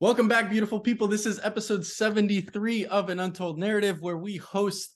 Welcome back, beautiful people. This is episode 73 of An Untold Narrative, where we host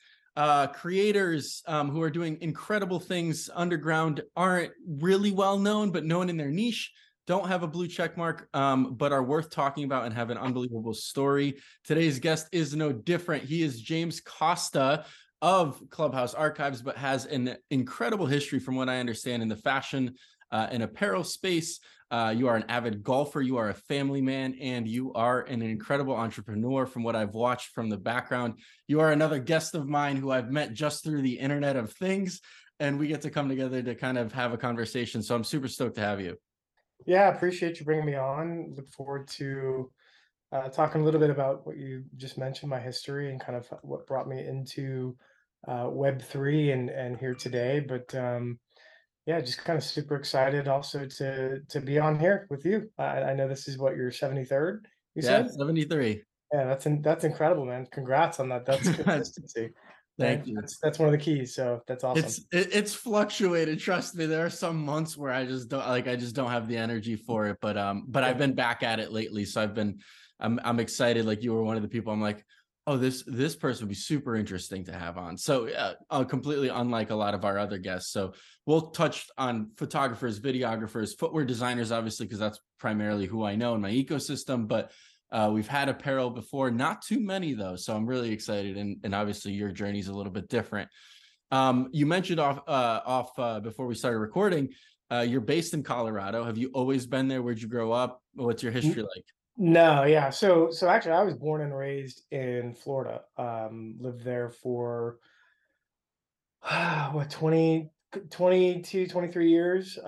creators who are doing incredible things underground, aren't really well known, but known in their niche, don't have a blue check mark, but are worth talking about and have an unbelievable story. Today's guest is no different. He is James Costa of Clubhouse Archives, but has an incredible history, from what I understand, in the fashion and apparel space. You are an avid golfer, you are a family man, and you are an incredible entrepreneur from what I've watched from the background. You are another guest of mine who I've met just through the Internet of Things, and we get to come together to kind of have a conversation. So I'm super stoked to have you. Yeah, I appreciate you bringing me on. Look forward to talking a little bit about what you just mentioned, my history, and kind of what brought me into Web3 and here today. But yeah, just kind of super excited also to be on here with you. I know this is what, your 73rd, you said? Yeah, 73. Yeah, that's incredible, man. Congrats on that. That's consistency. Thank you. That's one of the keys. So that's awesome. It's fluctuated. Trust me. There are some months where I just don't have the energy for it, but I've been back at it lately. So I'm excited. Like, you were one of the people I'm like, oh, this person would be super interesting to have on. So completely unlike a lot of our other guests. So we'll touch on photographers, videographers, footwear designers, obviously, because that's primarily who I know in my ecosystem, but we've had apparel before, not too many though. So I'm really excited. And obviously your journey is a little bit different. You mentioned off before we started recording, you're based in Colorado. Have you always been there? Where'd you grow up? What's your history like? No. Yeah. So actually I was born and raised in Florida, lived there for 23 years.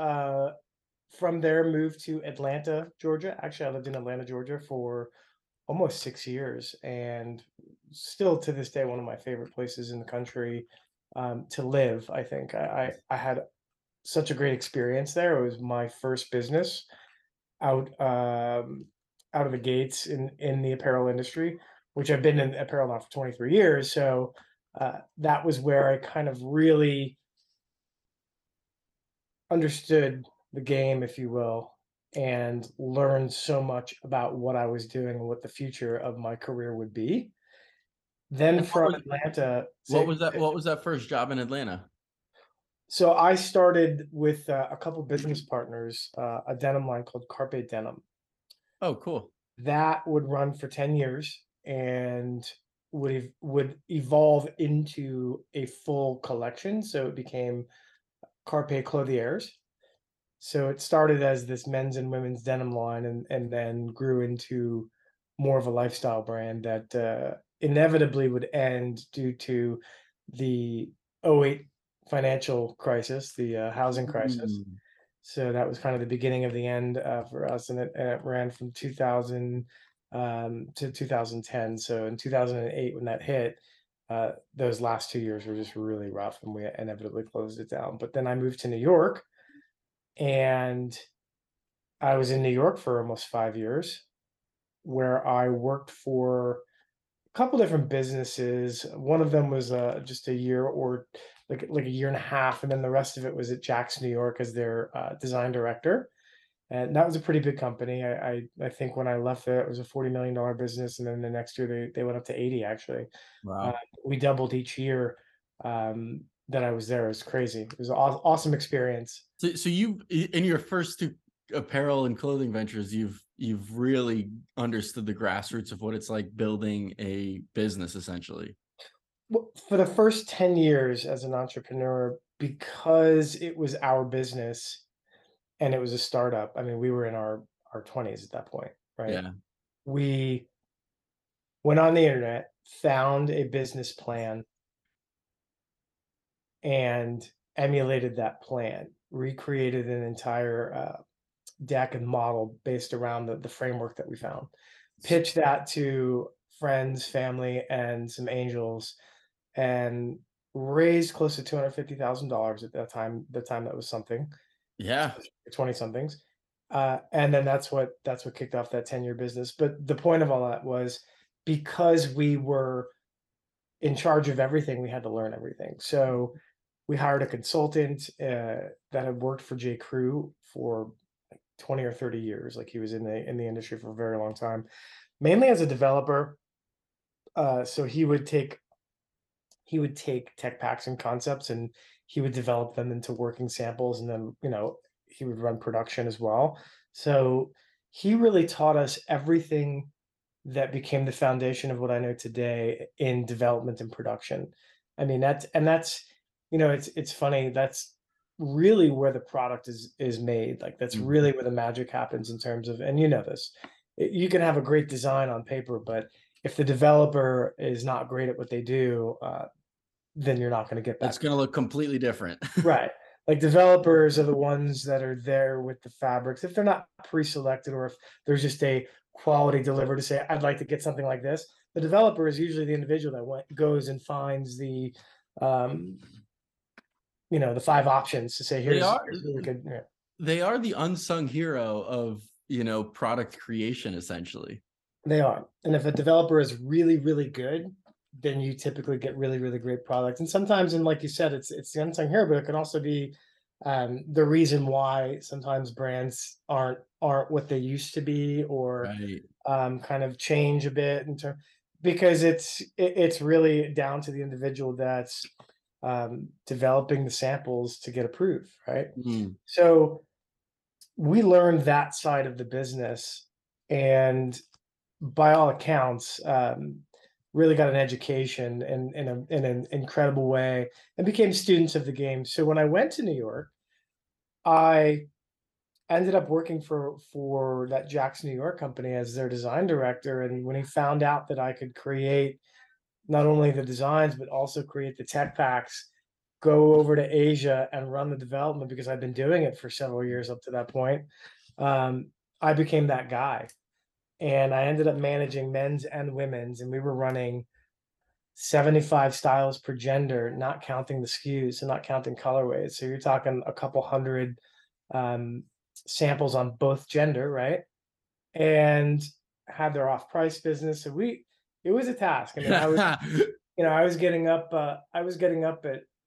From there, moved to Atlanta, Georgia. Actually, I lived in Atlanta, Georgia for almost 6 years, and still to this day, one of my favorite places in the country to live. I think I had such a great experience there. It was my first business out of the gates in the apparel industry, which I've been in apparel now for 23 years. So that was where I kind of really understood the game, if you will, and learned so much about what I was doing and what the future of my career would be. Then from Atlanta, what was that first job in Atlanta? So I started with a couple business partners, a denim line called Carpe Denim. Oh, cool. That would run for 10 years and would evolve into a full collection. So it became Carpe Clothiers. So it started as this men's and women's denim line, and then grew into more of a lifestyle brand that inevitably would end due to the 2008 financial crisis, the housing crisis. Mm. So that was kind of the beginning of the end for us, and it ran from 2000 to 2010. So in 2008, when that hit, those last 2 years were just really rough, and we inevitably closed it down. But then I moved to New York. And I was in New York for almost 5 years, where I worked for a couple different businesses. One of them was just a year, or like a year and a half. And then the rest of it was at Jackson, New York, as their design director. And that was a pretty big company. I think when I left there, it was a $40 million business. And then the next year they went up to 80, actually. Wow. We doubled each year. That I was there. It was crazy. It was an awesome experience. So you, in your first two apparel and clothing ventures, you've really understood the grassroots of what it's like building a business, essentially. Well, for the first 10 years as an entrepreneur, because it was our business and it was a startup. I mean, we were in our 20s at that point, right? Yeah. We went on the internet, found a business plan, and emulated that plan, recreated an entire deck and model based around the framework that we found, pitched that to friends, family, and some angels, and raised close to $250,000 at that time. That was something. Yeah. 20 somethings. And then that's what kicked off that 10-year business. But the point of all that was, because we were in charge of everything, we had to learn everything. So we hired a consultant that had worked for J. Crew for 20 or 30 years. Like he was in the industry for a very long time, mainly as a developer. So he would take tech packs and concepts, and he would develop them into working samples, and then, you know, he would run production as well. So he really taught us everything that became the foundation of what I know today in development and production. I mean, that's, you know, it's funny. That's really where the product is made. Like that's really where the magic happens in terms of, and you know this, you can have a great design on paper, but if the developer is not great at what they do, then you're not going to get back. It's going to look completely different. Right. Like developers are the ones that are there with the fabrics. If they're not pre-selected, or if there's just a quality delivered to say, I'd like to get something like this, the developer is usually the individual that goes and finds the, you know, the five options to say, here's really good. Yeah. They are the unsung hero of, you know, product creation, essentially. They are. And if a developer is really, really good, then you typically get really, really great products. And sometimes, and like you said, it's the unsung hero, but it can also be the reason why sometimes brands aren't what they used to be, or right. Kind of change a bit in terms, because it's really down to the individual that's developing the samples to get approved, right? Mm-hmm. So we learned that side of the business, and by all accounts, really got an education in an incredible way, and became students of the game. So when I went to New York, I ended up working for that Jackson, New York company as their design director. And when he found out that I could create not only the designs, but also create the tech packs, go over to Asia and run the development, because I've been doing it for several years up to that point, I became that guy. And I ended up managing men's and women's, and we were running 75 styles per gender, not counting the SKUs and not counting colorways. So you're talking a couple hundred samples on both gender, right? And had their off-price business. So it was a task. I mean, I was, you know, I was getting up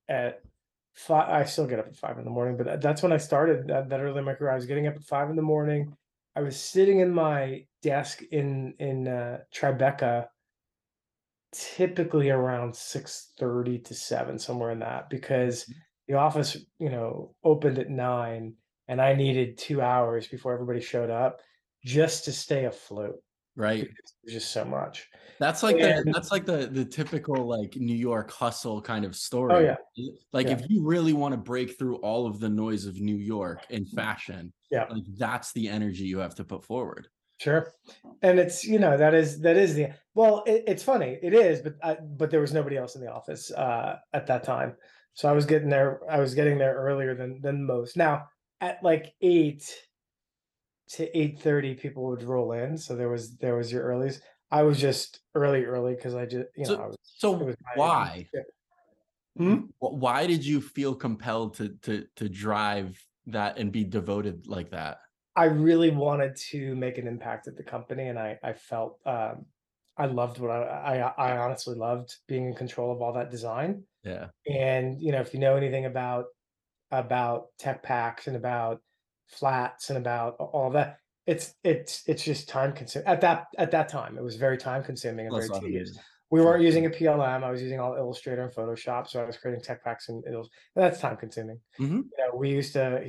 at 5. I still get up at 5 in the morning, but that's when I started that early in my career. I was getting up at 5 in the morning. I was sitting in my desk in Tribeca, typically around 6:30 to 7, somewhere in that, because the office, you know, opened at 9, and I needed 2 hours before everybody showed up just to stay afloat. Right. Just so much. That's like, that's like the typical like New York hustle kind of story. Oh, yeah. Like yeah. If you really want to break through all of the noise of New York in fashion, yeah, like that's the energy you have to put forward. Sure. And it's, you know, that is the, well, it's funny. It is, but there was nobody else in the office at that time. So I was getting there earlier than most. Now at like 8 to 8:30, people would roll in. So there was your earlies. I was just early because I just, you know. Why? Why did you feel compelled to drive that and be devoted like that? I really wanted to make an impact at the company, and I felt I loved what I honestly loved being in control of all that design. Yeah. And you know, if you know anything about tech packs and about flats and about all that, it's just time consuming. At that time, it was very time consuming and very tedious. We weren't using a PLM. I was using all Illustrator and Photoshop, so I was creating tech packs and that's time consuming. Mm-hmm. You know, we used to.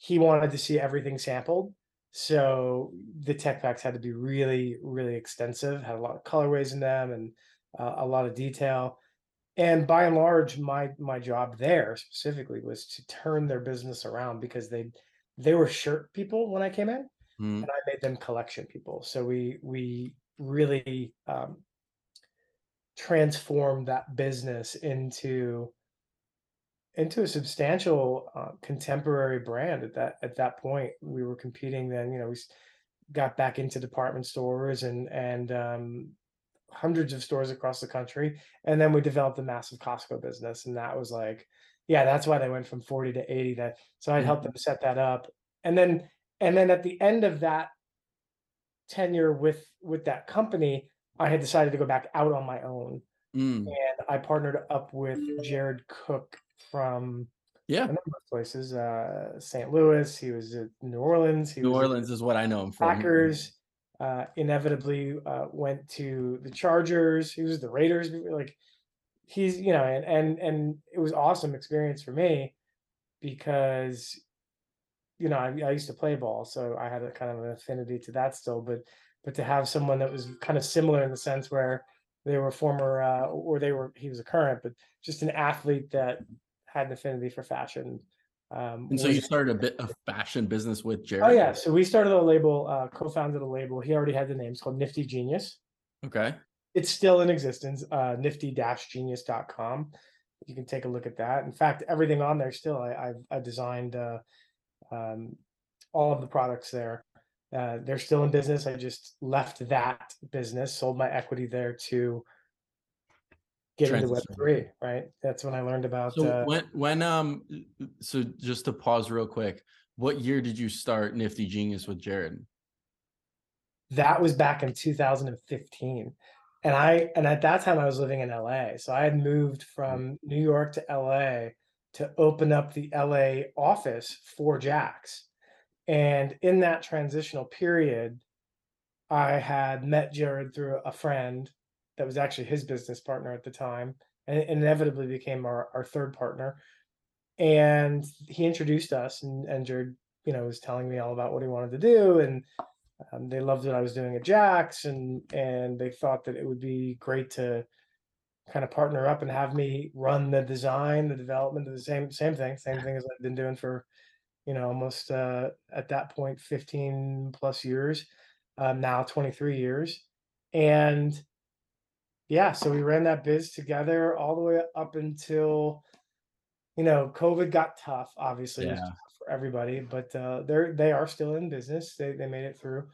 He wanted to see everything sampled, so the tech packs had to be really, really extensive. Had a lot of colorways in them and a lot of detail. And by and large, my job there specifically was to turn their business around, because they were shirt people when I came in, and I made them collection people. So we really transformed that business into a substantial contemporary brand. At that point, we were competing. Then, you know, we got back into department stores and hundreds of stores across the country, and then we developed a massive Costco business. And that was like, yeah, that's why they went from 40 to 80. So I'd help them set that up. And then at the end of that tenure with that company, I had decided to go back out on my own. And I partnered up with Jared Cook from Yeah. A number of places. St. Louis. He was at New Orleans. New Orleans is what I know him from. Packers. Inevitably went to the Chargers. He was the Raiders. Like, he's, you know, and it was awesome experience for me because, you know, I used to play ball, so I had a kind of an affinity to that still, but to have someone that was kind of similar in the sense where they were former he was a current, but just an athlete that had an affinity for fashion. And so you started a bit of fashion business with Jared. Oh yeah. So we started a label, co-founded a label. He already had the name. It's called Nifty Genius. Okay. It's still in existence. Nifty-genius.com. You can take a look at that. In fact, everything on there still, I designed, all of the products there. They're still in business. I just left that business, sold my equity there to get into Web3, right? That's when I learned about. So so just to pause real quick, what year did you start Nifty Genius with Jared? That was back in 2015, and at that time I was living in LA, so I had moved from New York to LA to open up the LA office for Jax, and in that transitional period, I had met Jared through a friend that was actually his business partner at the time, and inevitably became our third partner. And he introduced us, and Jared, you know, was telling me all about what he wanted to do, and they loved what I was doing at Jax, and they thought that it would be great to kind of partner up and have me run the design, the development of the same thing as I've been doing for, you know, almost at that point 15 plus years, now 23 years, and. Yeah, so we ran that biz together all the way up until, you know, COVID got tough, obviously, yeah. It was tough for everybody, but they are still in business. They made it through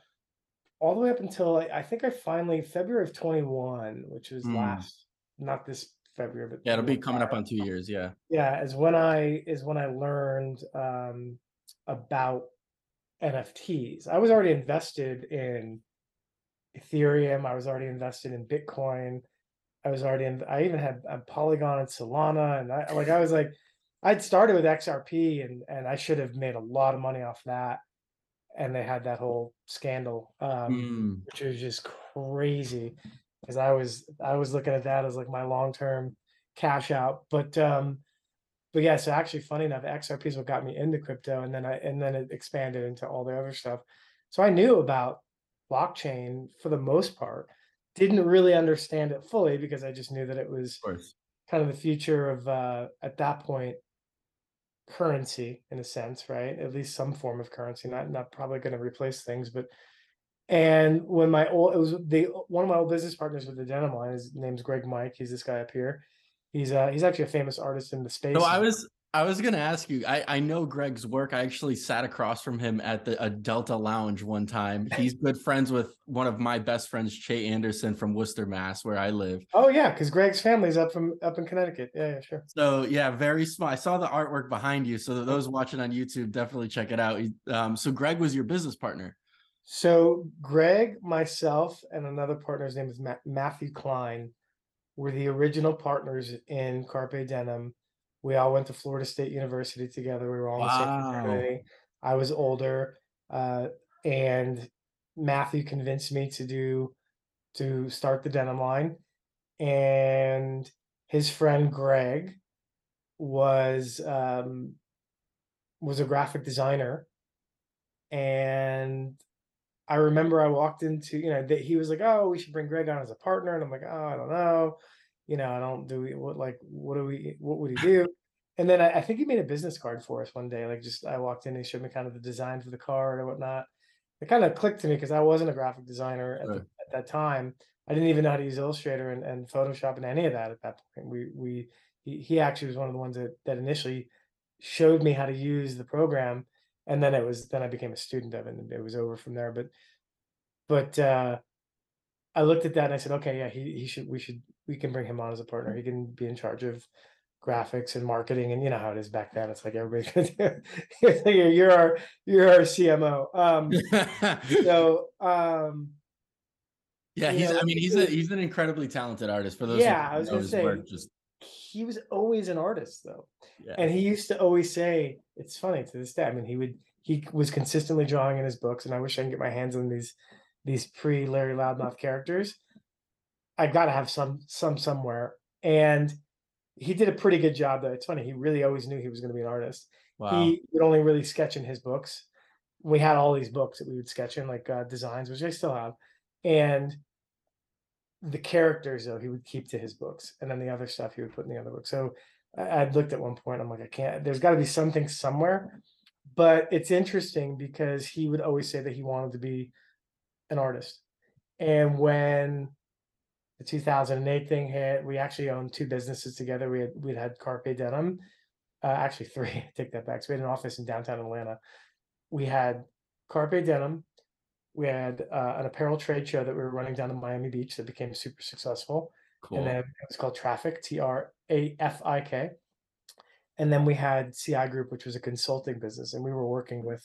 all the way up until I think I finally February of 21, which was not this February, but yeah, it'll be coming up on 2 years. Yeah, yeah, is when I learned about NFTs. I was already invested in Ethereum. I was already invested in Bitcoin. I even had Polygon and Solana, and I'd started with XRP, and I should have made a lot of money off that. And they had that whole scandal, which was just crazy, because I was looking at that as like my long-term cash out. But yeah, so actually, funny enough, XRP is what got me into crypto, and then it expanded into all the other stuff. So I knew about blockchain for the most part, didn't really understand it fully because I just knew that it was kind of the future of, at that point, currency in a sense, right? At least some form of currency, not probably going to replace things, but, and when one of my old business partners with the denim line, his name's Greg Mike. He's this guy up here. He's actually a famous artist in the space. So I was going to ask you, I know Greg's work. I actually sat across from him at a Delta Lounge one time. He's good friends with one of my best friends, Che Anderson from Worcester, Mass, where I live. Oh yeah, because Greg's family's up in Connecticut. Yeah, sure. So yeah, very small. I saw the artwork behind you. So those watching on YouTube, definitely check it out. So Greg was your business partner. So Greg, myself, and another partner's name is Matthew Klein were the original partners in Carpe Denim. We all went to Florida State University together. We were all in the same fraternity. I was older, and Matthew convinced me to start the denim line. And his friend Greg was a graphic designer. And I remember I walked into, you know, he was like, "Oh, we should bring Greg on as a partner," and I'm like, "Oh, I don't know. You know, what would he do?" And then I think he made a business card for us one day. Like, just, I walked in and he showed me kind of the design for the card and whatnot. It kind of clicked to me because I wasn't a graphic designer at that time. I didn't even know how to use Illustrator and Photoshop and any of that at that point. He actually was one of the ones that initially showed me how to use the program. And then I became a student of it, and it was over from there. But I looked at that and I said, okay, yeah, we can bring him on as a partner. He can be in charge of graphics and marketing. And you know how it is back then. It's like everybody's gonna do it. You're our CMO. Yeah, he's an incredibly talented artist. For those who know his work, just he was always an artist though. Yeah. And he used to always say, it's funny to this day, I mean, he was consistently drawing in his books, and I wish I can get my hands on these pre-Larry Loudmouth characters. I've got to have some somewhere. And he did a pretty good job though. It's funny. He really always knew he was going to be an artist. Wow. He would only really sketch in his books. We had all these books that we would sketch in, like designs, which I still have. And the characters though, he would keep to his books, and then the other stuff he would put in the other book. So I looked at one point, I'm like, I can't, there's gotta be something somewhere. But it's interesting because he would always say that he wanted to be an artist. And when the 2008 thing hit, we actually owned two businesses together. We'd had Carpe Denim, actually three, take that back. So we had an office in downtown Atlanta. We had Carpe Denim. We had an apparel trade show that we were running down in Miami Beach that became super successful. Cool. And then it was called Traffic, TRAFIK. And then we had CI Group, which was a consulting business. And we were working with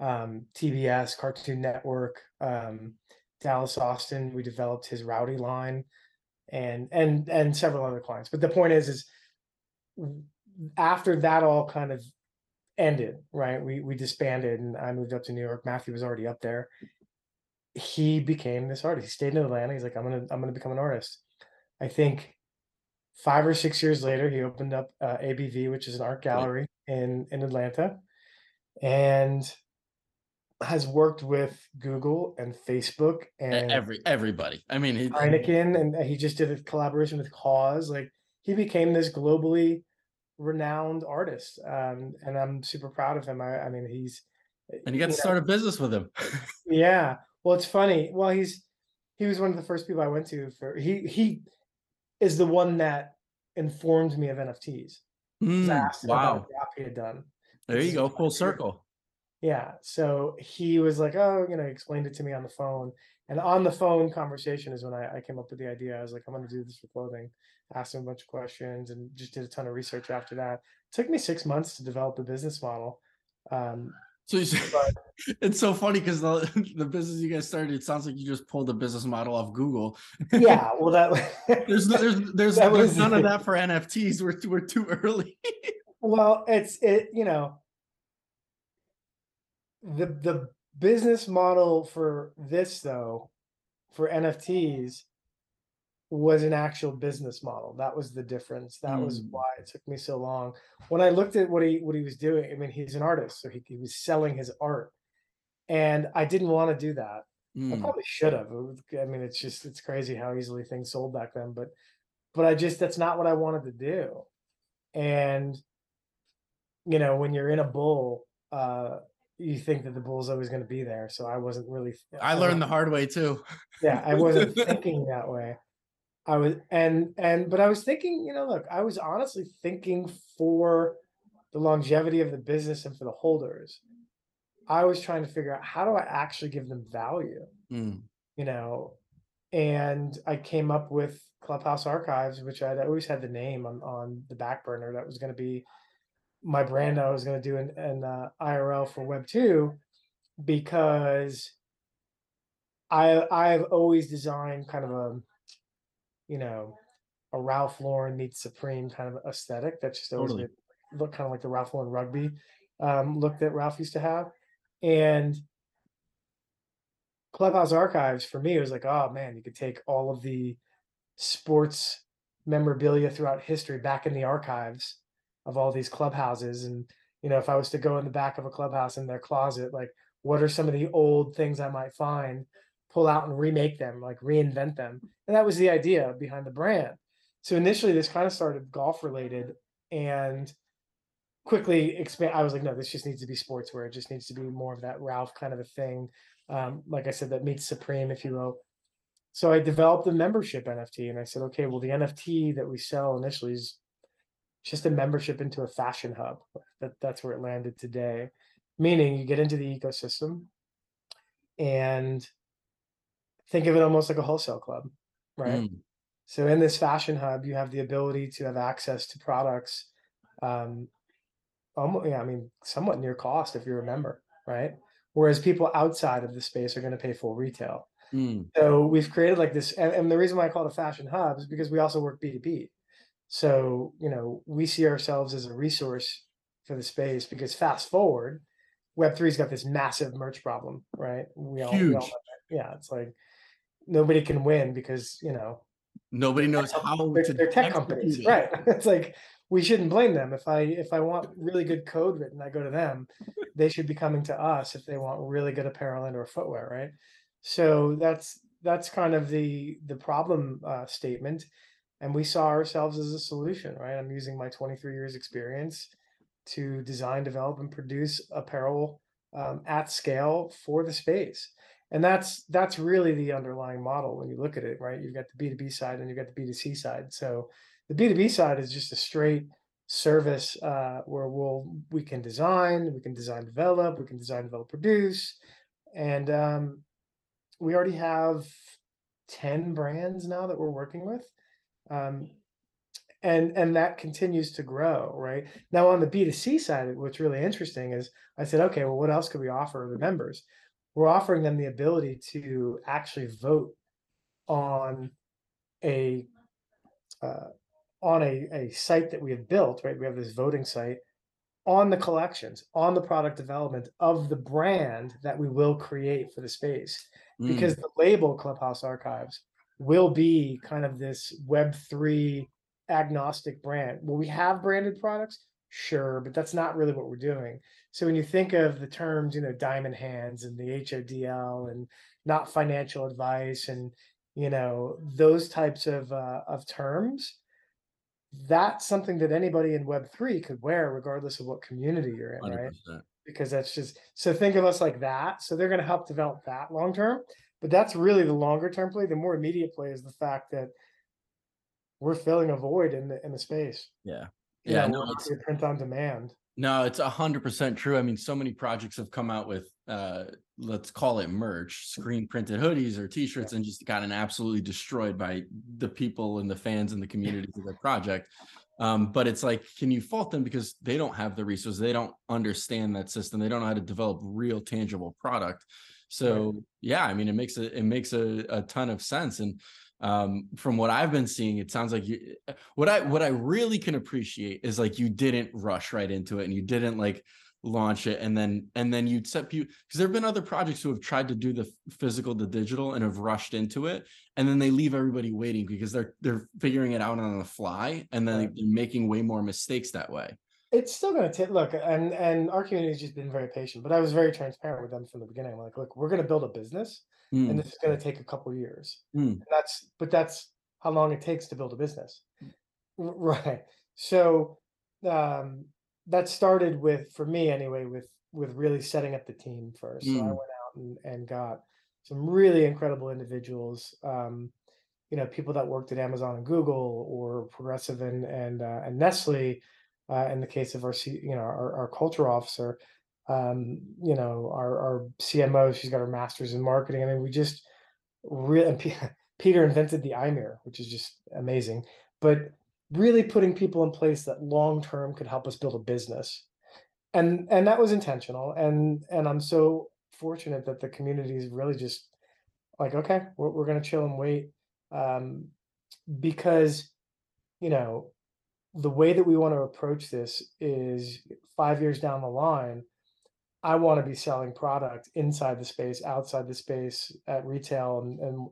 TBS, Cartoon Network, Dallas Austin. We developed his Rowdy line and several other clients. But the point is after that all kind of ended, right? We disbanded, and I moved up to New York. Matthew was already up there. He became this artist. He stayed in Atlanta. He's like, I'm gonna become an artist. I think 5 or 6 years later, he opened up ABV, which is an art gallery in Atlanta, and has worked with Google and Facebook and everybody. I mean, Heineken, and he just did a collaboration with Cause. Like, he became this globally renowned artist, and I'm super proud of him. I mean, you got to start a business with him. Yeah, well, it's funny. Well, he was one of the first people I went to for. He is the one that informed me of NFTs. Wow, what he had done. There you go, full circle. Yeah, so he was like, oh, you know, he explained it to me on the phone, and on the phone conversation is when I came up with the idea. I was like, I'm going to do this for clothing. Asked him a bunch of questions and just did a ton of research after that. It took me 6 months to develop the business model. It's so funny because the business you guys started, it sounds like you just pulled the business model off Google. Yeah, well, that there's none of that for NFTs. We're too early. Well, it's you know, the business model for this though, for NFTs, was an actual business model. That was the difference. That was why it took me so long. When I looked at what he was doing, I mean, he's an artist, so he was selling his art, and I didn't want to do that. I probably should have. I mean, it's crazy how easily things sold back then, but I just, that's not what I wanted to do. And you know, when you're in a bull, you think that the bull's always going to be there. So I wasn't really. I learned the hard way too. Yeah, I wasn't thinking that way. I was, but I was thinking, you know, look, I was honestly thinking for the longevity of the business and for the holders. I was trying to figure out, how do I actually give them value? You know, and I came up with Clubhouse Archives, which I'd always had the name on the back burner. That was going to be my brand. I was going to do an IRL for Web2, because I've always designed kind of a, you know, a Ralph Lauren meets Supreme kind of aesthetic. That's just always looked kind of like the Ralph Lauren rugby look that Ralph used to have. And Clubhouse Archives for me, it was like, oh man, you could take all of the sports memorabilia throughout history back in the archives of all these clubhouses. And, you know, if I was to go in the back of a clubhouse in their closet, like, what are some of the old things I might find? Pull out and remake them, like reinvent them. And that was the idea behind the brand. So initially this kind of started golf related, and quickly expand. I was like, no, this just needs to be sportswear. It just needs to be more of that Ralph kind of a thing. Like I said, that meets Supreme, if you will. So I developed a membership NFT, and I said, okay, well, the NFT that we sell initially is just a membership into a fashion hub. That's where it landed today. Meaning you get into the ecosystem, and think of it almost like a wholesale club, right? So in this fashion hub, you have the ability to have access to products, somewhat near cost if you're a member, right? Whereas people outside of the space are going to pay full retail. So we've created like this, and the reason why I call it a fashion hub is because we also work B2B. So, you know, we see ourselves as a resource for the space, because fast forward, Web3's got this massive merch problem, right? We all know that. Yeah, it's like nobody can win because, you know, nobody knows how they're tech companies, right? It's like, we shouldn't blame them. If I want really good code written, I go to them. They should be coming to us if they want really good apparel and or footwear, right? So that's kind of the problem statement. And we saw ourselves as a solution, right? I'm using my 23 years experience to design, develop, and produce apparel at scale for the space. And that's really the underlying model when you look at it, right? You've got the B2B side and you've got the B2C side. So the B2B side is just a straight service where we can design, develop, we can design, develop, produce. And we already have 10 brands now that we're working with. And that continues to grow, right? Now on the B2C side, what's really interesting is I said, okay, well, what else could we offer the members? We're offering them the ability to actually vote on a site that we have built, right? We have this voting site on the collections, on the product development of the brand that we will create for the space, because the label Clubhouse Archives will be kind of this Web3 agnostic brand. Will we have branded products? Sure, but that's not really what we're doing. So when you think of the terms, you know, diamond hands and the HODL and not financial advice and, you know, those types of terms, that's something that anybody in Web3 could wear regardless of what community you're in, 100%. Right? Because that's just, so think of us like that. So they're going to help develop that long term, but that's really the longer term play. The more immediate play is the fact that we're filling a void in the space. Yeah. Yeah, no, it's print on demand. No, it's 100% true. I mean, so many projects have come out with, let's call it merch, screen printed hoodies or t-shirts, and just gotten absolutely destroyed by the people and the fans and the communities of their project. But it's like, can you fault them? Because they don't have the resources. They don't understand that system. They don't know how to develop real tangible product. So yeah, I mean, it makes a ton of sense. And from what I've been seeing, it sounds like you, what I really can appreciate is like you didn't rush right into it, and you didn't like launch it and then you'd set people, because there have been other projects who have tried to do the physical to digital and have rushed into it, and then they leave everybody waiting because they're figuring it out on the fly, and then they're making way more mistakes that way. It's still going to look, and our community has just been very patient, but I was very transparent with them from the beginning. I'm like, look, we're going to build a business, and this is going to take a couple of years. And that's how long it takes to build a business. Right. So that started with, for me anyway, with really setting up the team first. So I went out and got some really incredible individuals, you know, people that worked at Amazon and Google or Progressive and Nestle. In the case of our culture officer, you know, our CMO, she's got her master's in marketing. I mean, we just really, Peter invented the iMirror, which is just amazing, but really putting people in place that long-term could help us build a business. And that was intentional. And I'm so fortunate that the community is really just like, okay, we're going to chill and wait. Because, you know, the way that we want to approach this is 5 years down the line, I want to be selling product inside the space, outside the space, at retail, and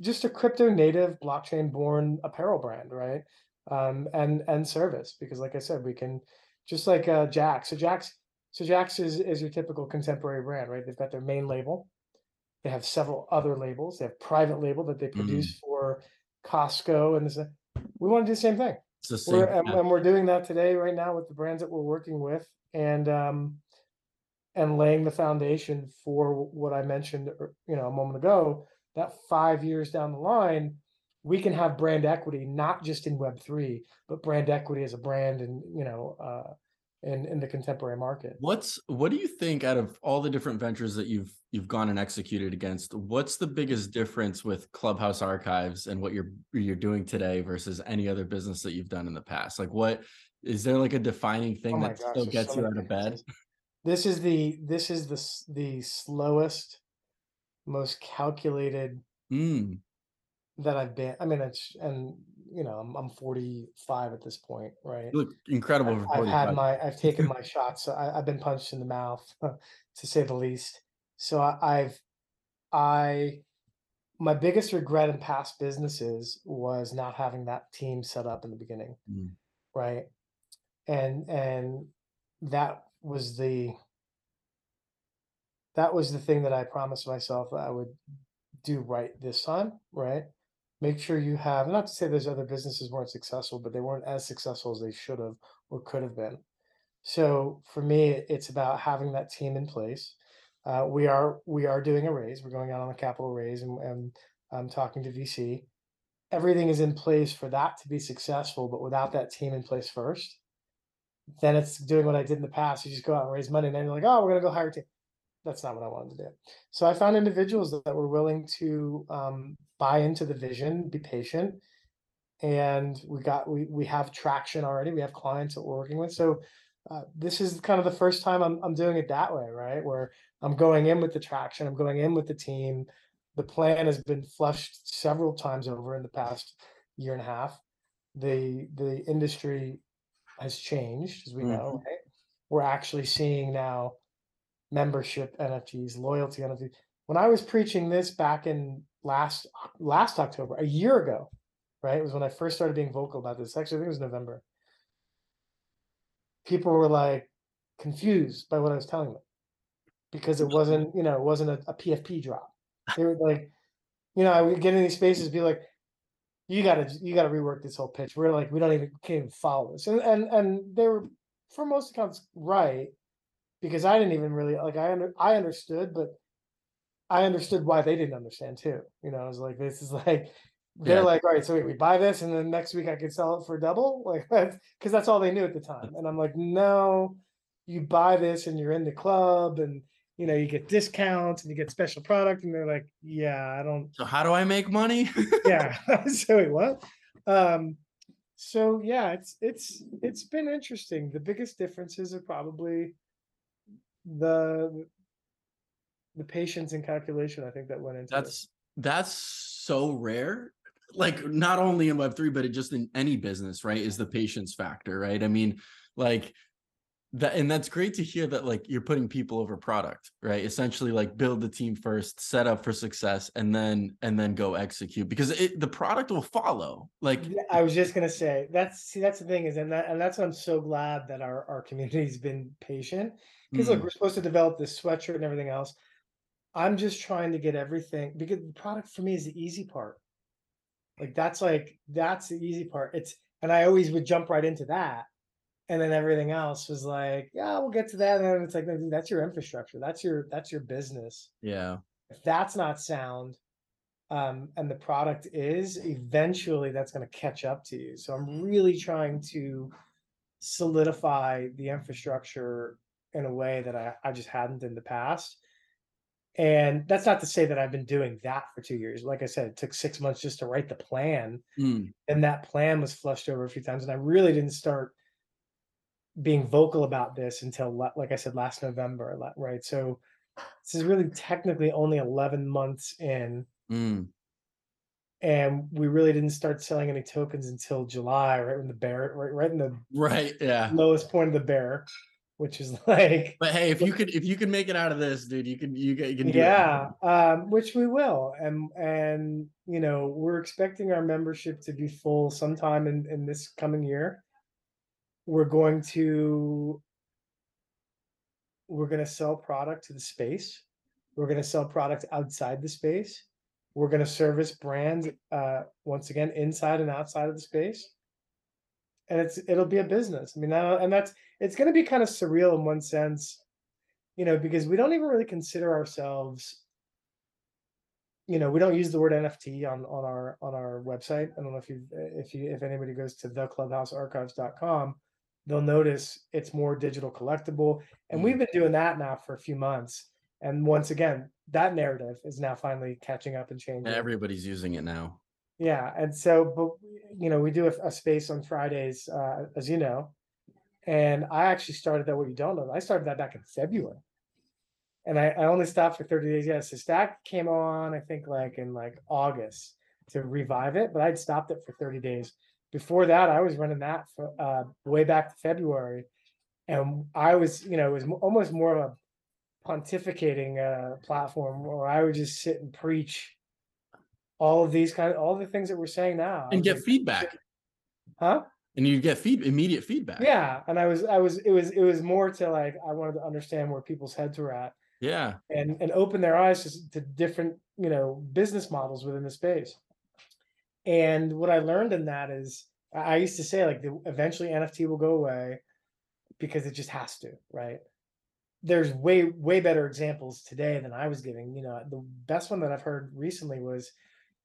just a crypto native blockchain born apparel brand, right? And service, because like I said, we can just like Jax. So Jax is your typical contemporary brand, right? They've got their main label. They have several other labels. They have private label that they produce for Costco, and this, we want to do the same thing. We're doing that today, right now, with the brands that we're working with, and laying the foundation for what I mentioned, you know, a moment ago, that 5 years down the line, we can have brand equity, not just in Web3, but brand equity as a brand, and, you know, in the contemporary market. What do you think, out of all the different ventures that you've gone and executed against, what's the biggest difference with Clubhouse Archives and what you're doing today versus any other business that you've done in the past? Like, what is there, like a defining thing that still gets you out of bed? This is the slowest, most calculated that I've been. I mean, it's, and you know, I'm 45 at this point, right? You look incredible. I've taken my shots. I've been punched in the mouth, to say the least. So my biggest regret in past businesses was not having that team set up in the beginning, right? And that was the thing that I promised myself that I would do right this time, right? Make sure you have, not to say those other businesses weren't successful, but they weren't as successful as they should have or could have been. So for me, it's about having that team in place. We are doing a raise. We're going out on a capital raise, and I'm talking to VC. Everything is in place for that to be successful, but without that team in place first, then it's doing what I did in the past. You just go out and raise money, and then you're like, oh, we're going to go hire a team. That's not what I wanted to do. So I found individuals that were willing to buy into the vision, be patient, and we have traction already. We have clients that we're working with. So this is kind of the first time I'm doing it that way, right? Where I'm going in with the traction, I'm going in with the team. The plan has been flushed several times over in the past year and a half. The industry has changed, as we know, right? We're actually seeing now membership NFTs, loyalty NFTs. When I was preaching this back in last October, a year ago, right? It was when I first started being vocal about this. Actually, I think it was November. People were like confused by what I was telling them, because it wasn't, you know, it wasn't a PFP drop. They were like, you know, I would get in these spaces, be like, you gotta rework this whole pitch. We're like, we can't even follow this. And they were, for most accounts, right, because I didn't even really, like, I understood, but I understood why they didn't understand too. You know, I was like, this is like, they're like, all right, so wait, we buy this, and then next week I could sell it for double, like, because that's all they knew at the time. And I'm like, no, you buy this, and you're in the club, and you know, you get discounts and you get special product, and they're like, yeah, I don't. So how do I make money? Yeah. So wait, what? So yeah, it's been interesting. The biggest differences are probably the patience and calculation, I think, that went into that's so rare. Like, not only in Web3, but it just in any business, right? Is the patience factor, right? I mean, like. That, and that's great to hear that, like, you're putting people over product, right? Essentially, like, build the team first, set up for success, and then go execute, because the product will follow. Like, I was just gonna say, that's the thing is, and that's why I'm so glad that our community's been patient, because look, we're supposed to develop this sweatshirt and everything else. I'm just trying to get everything, because the product for me is the easy part. That's the easy part. And I always would jump right into that. And then everything else was like, yeah, we'll get to that. And then it's like, no, that's your infrastructure. That's your business. Yeah. If that's not sound, and the product is, eventually that's going to catch up to you. So I'm really trying to solidify the infrastructure in a way that I just hadn't in the past. And that's not to say that I've been doing that for 2 years. Like I said, it took 6 months just to write the plan. And that plan was flushed over a few times. And I really didn't start being vocal about this until, like I said, last November, right? So this is really technically only 11 months in, and we really didn't start selling any tokens until July, right when the bear, right in the lowest point of the bear, which is like. But hey, if you could make it out of this, dude, you can do it. Yeah, which we will, and you know, we're expecting our membership to be full sometime in this coming year. We're going to sell product to the space. We're going to sell product outside the space. We're going to service brands, once again, inside and outside of the space. And it'll be a business. I mean, it's going to be kind of surreal in one sense, you know, because we don't even really consider ourselves, you know, we don't use the word NFT on our website. I don't know if anybody goes to theclubhousearchives.com. They'll notice it's more digital collectible. And we've been doing that now for a few months. And once again, that narrative is now finally catching up and changing. And everybody's using it now. Yeah. And so, but, you know, we do a space on Fridays, as you know. And I actually started that, what you don't know. I started that back in February. And I only stopped for 30 days. Yeah, so Stack came on, I think, like in August. to revive it, but I'd stopped it for 30 days. Before that, I was running that for, way back to February. And I was, you know, it was almost more of a pontificating platform where I would just sit and preach all of these kind of, all the things that we're saying now. And get like, feedback. Huh? And you get immediate feedback. Yeah. And it was more to like, I wanted to understand where people's heads were at. Yeah. And open their eyes to different, you know, business models within the space. And what I learned in that is I used to say like eventually NFT will go away because it just has to, right? There's way, way better examples today than I was giving. You know, the best one that I've heard recently was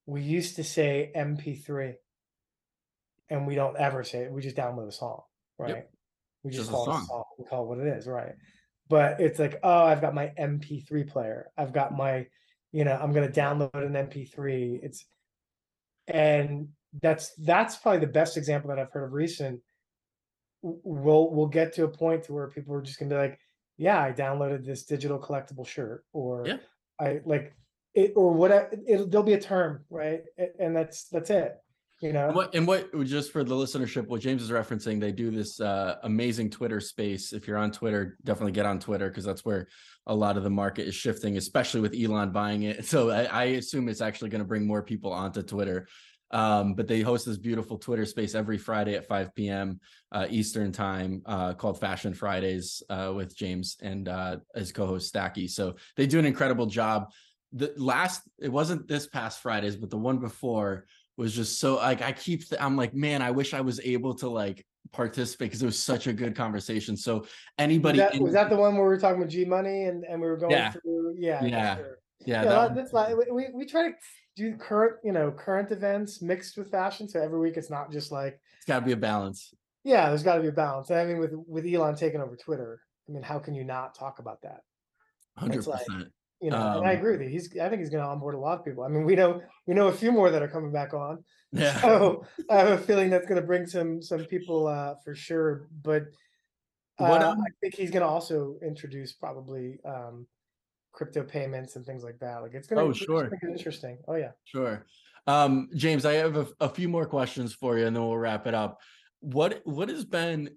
we used to say MP3 and we don't ever say it. We just download a song, right? Yep. We just call it a song. We call it what it is, right? But it's like, oh, I've got my MP3 player. I've got my, you know, I'm going to download an MP3. And that's probably the best example that I've heard of recent. We'll get to a point to where people are just going to be like, yeah, I downloaded this digital collectible shirt, or yeah. I like it, or whatever. There'll be a term, right? And that's it. You know, and what just for the listenership, what James is referencing, they do this amazing Twitter space. If you're on Twitter, definitely get on Twitter because that's where a lot of the market is shifting, especially with Elon buying it. So I assume it's actually going to bring more people onto Twitter. But they host this beautiful Twitter space every Friday at 5 p.m. Eastern time called Fashion Fridays with James and his co-host Stacky. So they do an incredible job. It wasn't this past Fridays, but the one before was just so like I'm like, man, I wish I was able to like participate because it was such a good conversation. So anybody was that the one where we were talking about G Money and we were going through yeah, that's like we try to do current events mixed with fashion. So every week it's not just like it's got to be a balance. Yeah, there's got to be a balance. I mean, with Elon taking over Twitter, I mean, how can you not talk about that? 100%. You know, and I agree with you. I think he's going to onboard a lot of people. I mean, we know a few more that are coming back on. Yeah. So I have a feeling that's going to bring some people for sure. But I think he's going to also introduce probably crypto payments and things like that. Like it's going to be interesting. Oh yeah. Sure. James, I have a few more questions for you, and then we'll wrap it up. What has been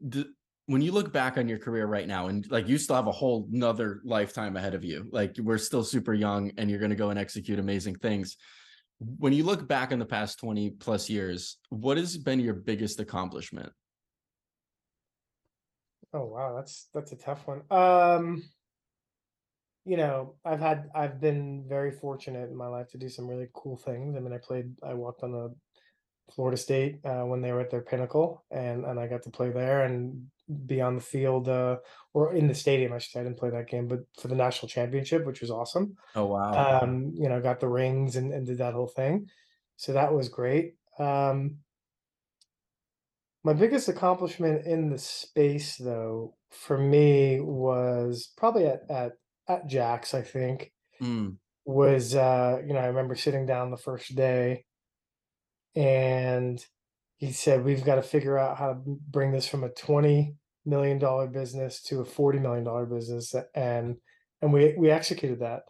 when you look back on your career right now, and like you still have a whole nother lifetime ahead of you, like we're still super young and you're going to go and execute amazing things. When you look back in the past 20 plus years, what has been your biggest accomplishment? Oh, wow. That's a tough one. You know, I've been very fortunate in my life to do some really cool things. I mean, I walked on the Florida State when they were at their pinnacle, and I got to play there and be on the field or in the stadium, I should say. I didn't play that game, but for the national championship, which was awesome. Oh, wow. You know, got the rings and did that whole thing. So that was great. My biggest accomplishment in the space, though, for me was probably at Jack's, I think, was, you know, I remember sitting down the first day and he said, we've got to figure out how to bring this from a $20 million business to a $40 million business. And we executed that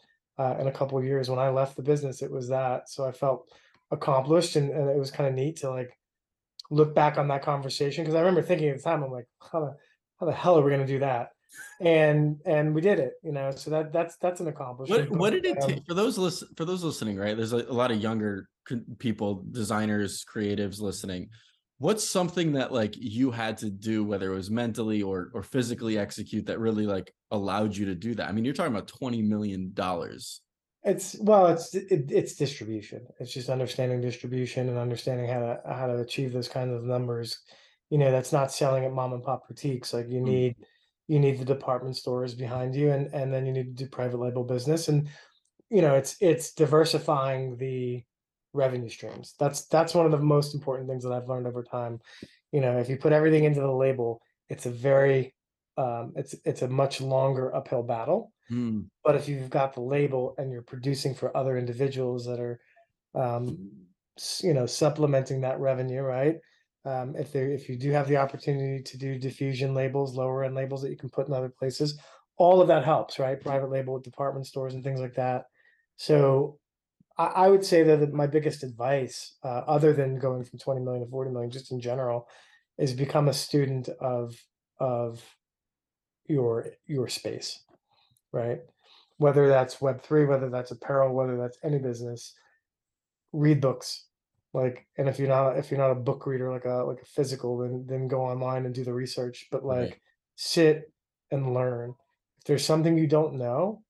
in a couple of years. When I left the business, it was that. So I felt accomplished, and it was kind of neat to like look back on that conversation. Cause I remember thinking at the time, I'm like, how the hell are we going to do that? And we did it, you know, so that's an accomplishment. What did it take for those listening, right? There's a lot of younger people, designers, creatives listening. What's something that like you had to do, whether it was mentally or physically execute, that really like allowed you to do that? I mean, you're talking about $20 million. It's distribution. It's just understanding distribution and understanding how to achieve those kinds of numbers. You know, that's not selling at mom and pop boutiques. Like you need, you need the department stores behind you, and then you need to do private label business. And, you know, it's diversifying the revenue streams. That's one of the most important things that I've learned over time. You know, if you put everything into the label, it's a very, it's a much longer uphill battle. But if you've got the label and you're producing for other individuals that are, you know, supplementing that revenue, right? If you do have the opportunity to do diffusion labels, lower end labels that you can put in other places, all of that helps, right? Private label with department stores and things like that. So I would say that my biggest advice, other than going from 20 million to 40 million, just in general, is become a student of your space, right? Whether that's Web3, whether that's apparel, whether that's any business, read books. Like, and if you're not a book reader, like a physical, then go online and do the research. But right. Sit and learn. If there's something you don't know,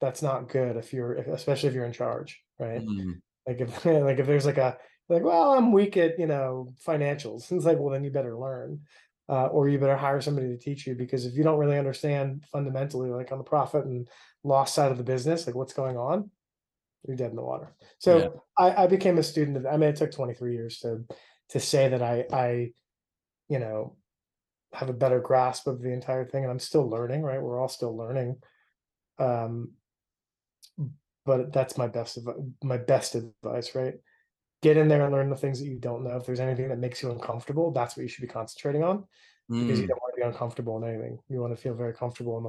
that's not good. Especially if you're in charge, right? Mm-hmm. Like if there's well, I'm weak at financials. It's like, well, then you better learn, or you better hire somebody to teach you, because if you don't really understand fundamentally, like on the profit and loss side of the business, like what's going on, you're dead in the water. So yeah. I became a student of, it took 23 years to say that I have a better grasp of the entire thing, and I'm still learning, right? We're all still learning. But that's my best advice, right? Get in there and learn the things that you don't know. If there's anything that makes you uncomfortable, that's what you should be concentrating on, because you don't want to be uncomfortable in anything. You want to feel very comfortable on the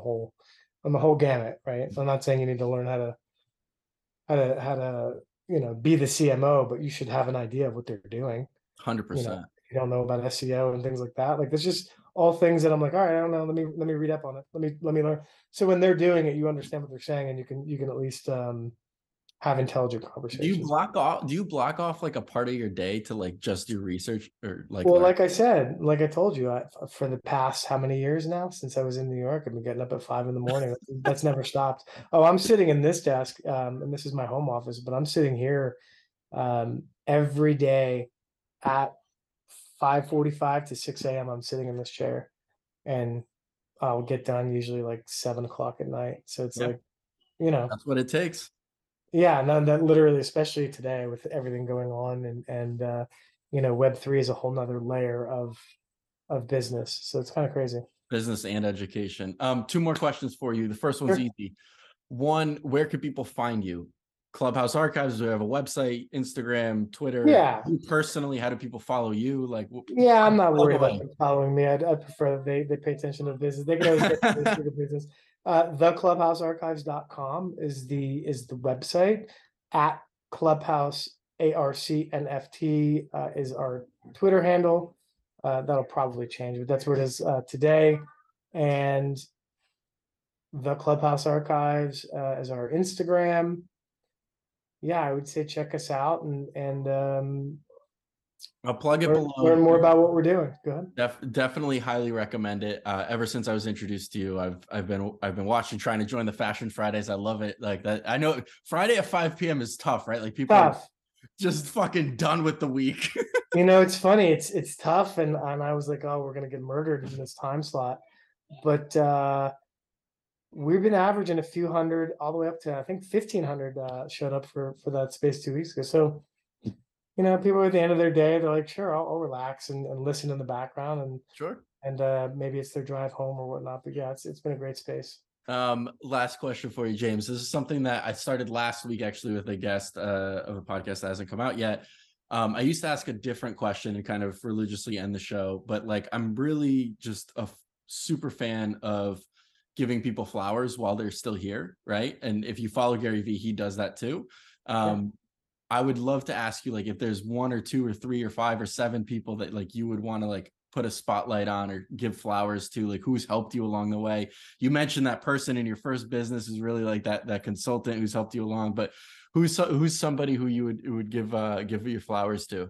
whole gamut, right? So I'm not saying you need to learn how to be the CMO, but you should have an idea of what they're doing. 100%. You don't know about SEO and things like that. Like, there's just all things that I'm like, all right, I don't know. Let me read up on it. Let me learn. So when they're doing it, you understand what they're saying, and you can at least have intelligent conversations. Do you block off like a part of your day to like just do research or like? Well, like I said, like I told you, for the past how many years now since I was in New York, I've been getting up at 5 a.m. That's never stopped. Oh, I'm sitting in this desk, and this is my home office, but I'm sitting here every day at 5:45 to 6 a.m. I'm sitting in this chair, and I'll get done usually like 7 o'clock at night. So it's that's what it takes. Yeah, no, that literally, especially today with everything going on, and Web3 is a whole nother layer of business. So it's kind of crazy. Business and education. Two more questions for you. The first one's easy. One, where could people find you? Clubhouse Archives, we have a website, Instagram, Twitter. Yeah. You personally, how do people follow you? Like, yeah, I'm not worried about them following me. I prefer that they pay attention to business. They can always pay attention to business. Theclubhousearchives.com is the website. At Clubhouse ARCNFT is our Twitter handle. That'll probably change, but that's where it is today. And The Clubhouse Archives is our Instagram. Yeah, I would say check us out and I'll plug it below. Learn more about what we're doing. Go ahead. Definitely highly recommend it. Ever since I was introduced to you, I've been watching, trying to join the Fashion Fridays. I love it. Like that. I know Friday at 5 p.m. is tough, right? Like people are just fucking done with the week. It's funny. It's tough, and I was like, oh, we're gonna get murdered in this time slot, but. We've been averaging a few hundred all the way up to, I think 1,500 showed up for that space 2 weeks ago. So, people at the end of their day, they're like, sure, I'll relax and listen in the background and sure. And maybe it's their drive home or whatnot. But yeah, it's been a great space. Last question for you, James. This is something that I started last week actually with a guest of a podcast that hasn't come out yet. I used to ask a different question and kind of religiously end the show, but like, I'm really just a super fan of giving people flowers while they're still here, right? And if you follow Gary Vee, he does that too. I would love to ask you, like, if there's one or two or three or five or seven people that like you would want to like put a spotlight on or give flowers to, like who's helped you along the way. You mentioned that person in your first business is really like that consultant who's helped you along, but who's somebody who you would give your flowers to?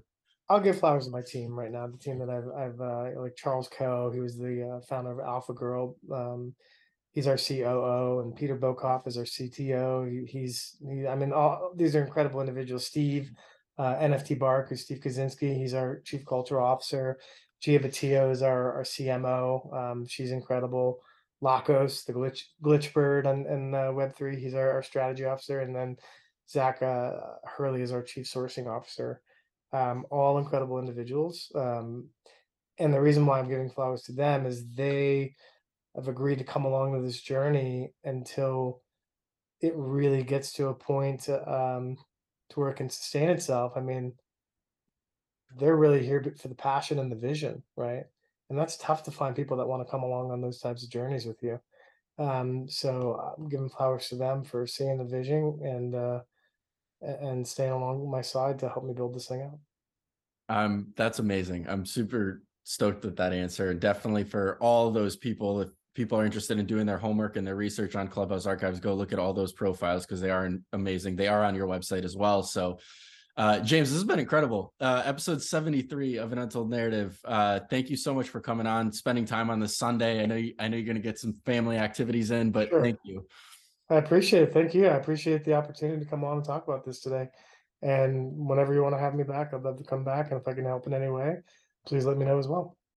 I'll give flowers to my team right now, the team that I've like Charles Coe, who was the founder of Alpha Girl. He's our COO, and Peter Bokoff is our CTO. All these are incredible individuals. Steve, NFT Bark, who's Steve Kaczynski. He's our chief culture officer. Gia Batillo is our CMO. She's incredible. Lakos, the glitch bird and Web3. He's our strategy officer. And then Zach Hurley is our chief sourcing officer. All incredible individuals. And the reason why I'm giving flowers to them is I've agreed to come along with this journey until it really gets to a point to where it can sustain itself. I mean, they're really here for the passion and the vision, right? And that's tough to find people that want to come along on those types of journeys with you. So I'm giving flowers to them for seeing the vision and and staying along my side to help me build this thing out. That's amazing. I'm super stoked with that answer. Definitely for all those people, if people are interested in doing their homework and their research on Clubhouse Archives, go look at all those profiles because they are amazing. They are on your website as well. So James, this has been incredible. Episode 73 of An Untold Narrative. Thank you so much for coming on, spending time on this Sunday. I know you're going to get some family activities in, but sure. Thank you. I appreciate it. Thank you. I appreciate the opportunity to come on and talk about this today. And whenever you want to have me back, I'd love to come back. And if I can help in any way, please let me know as well.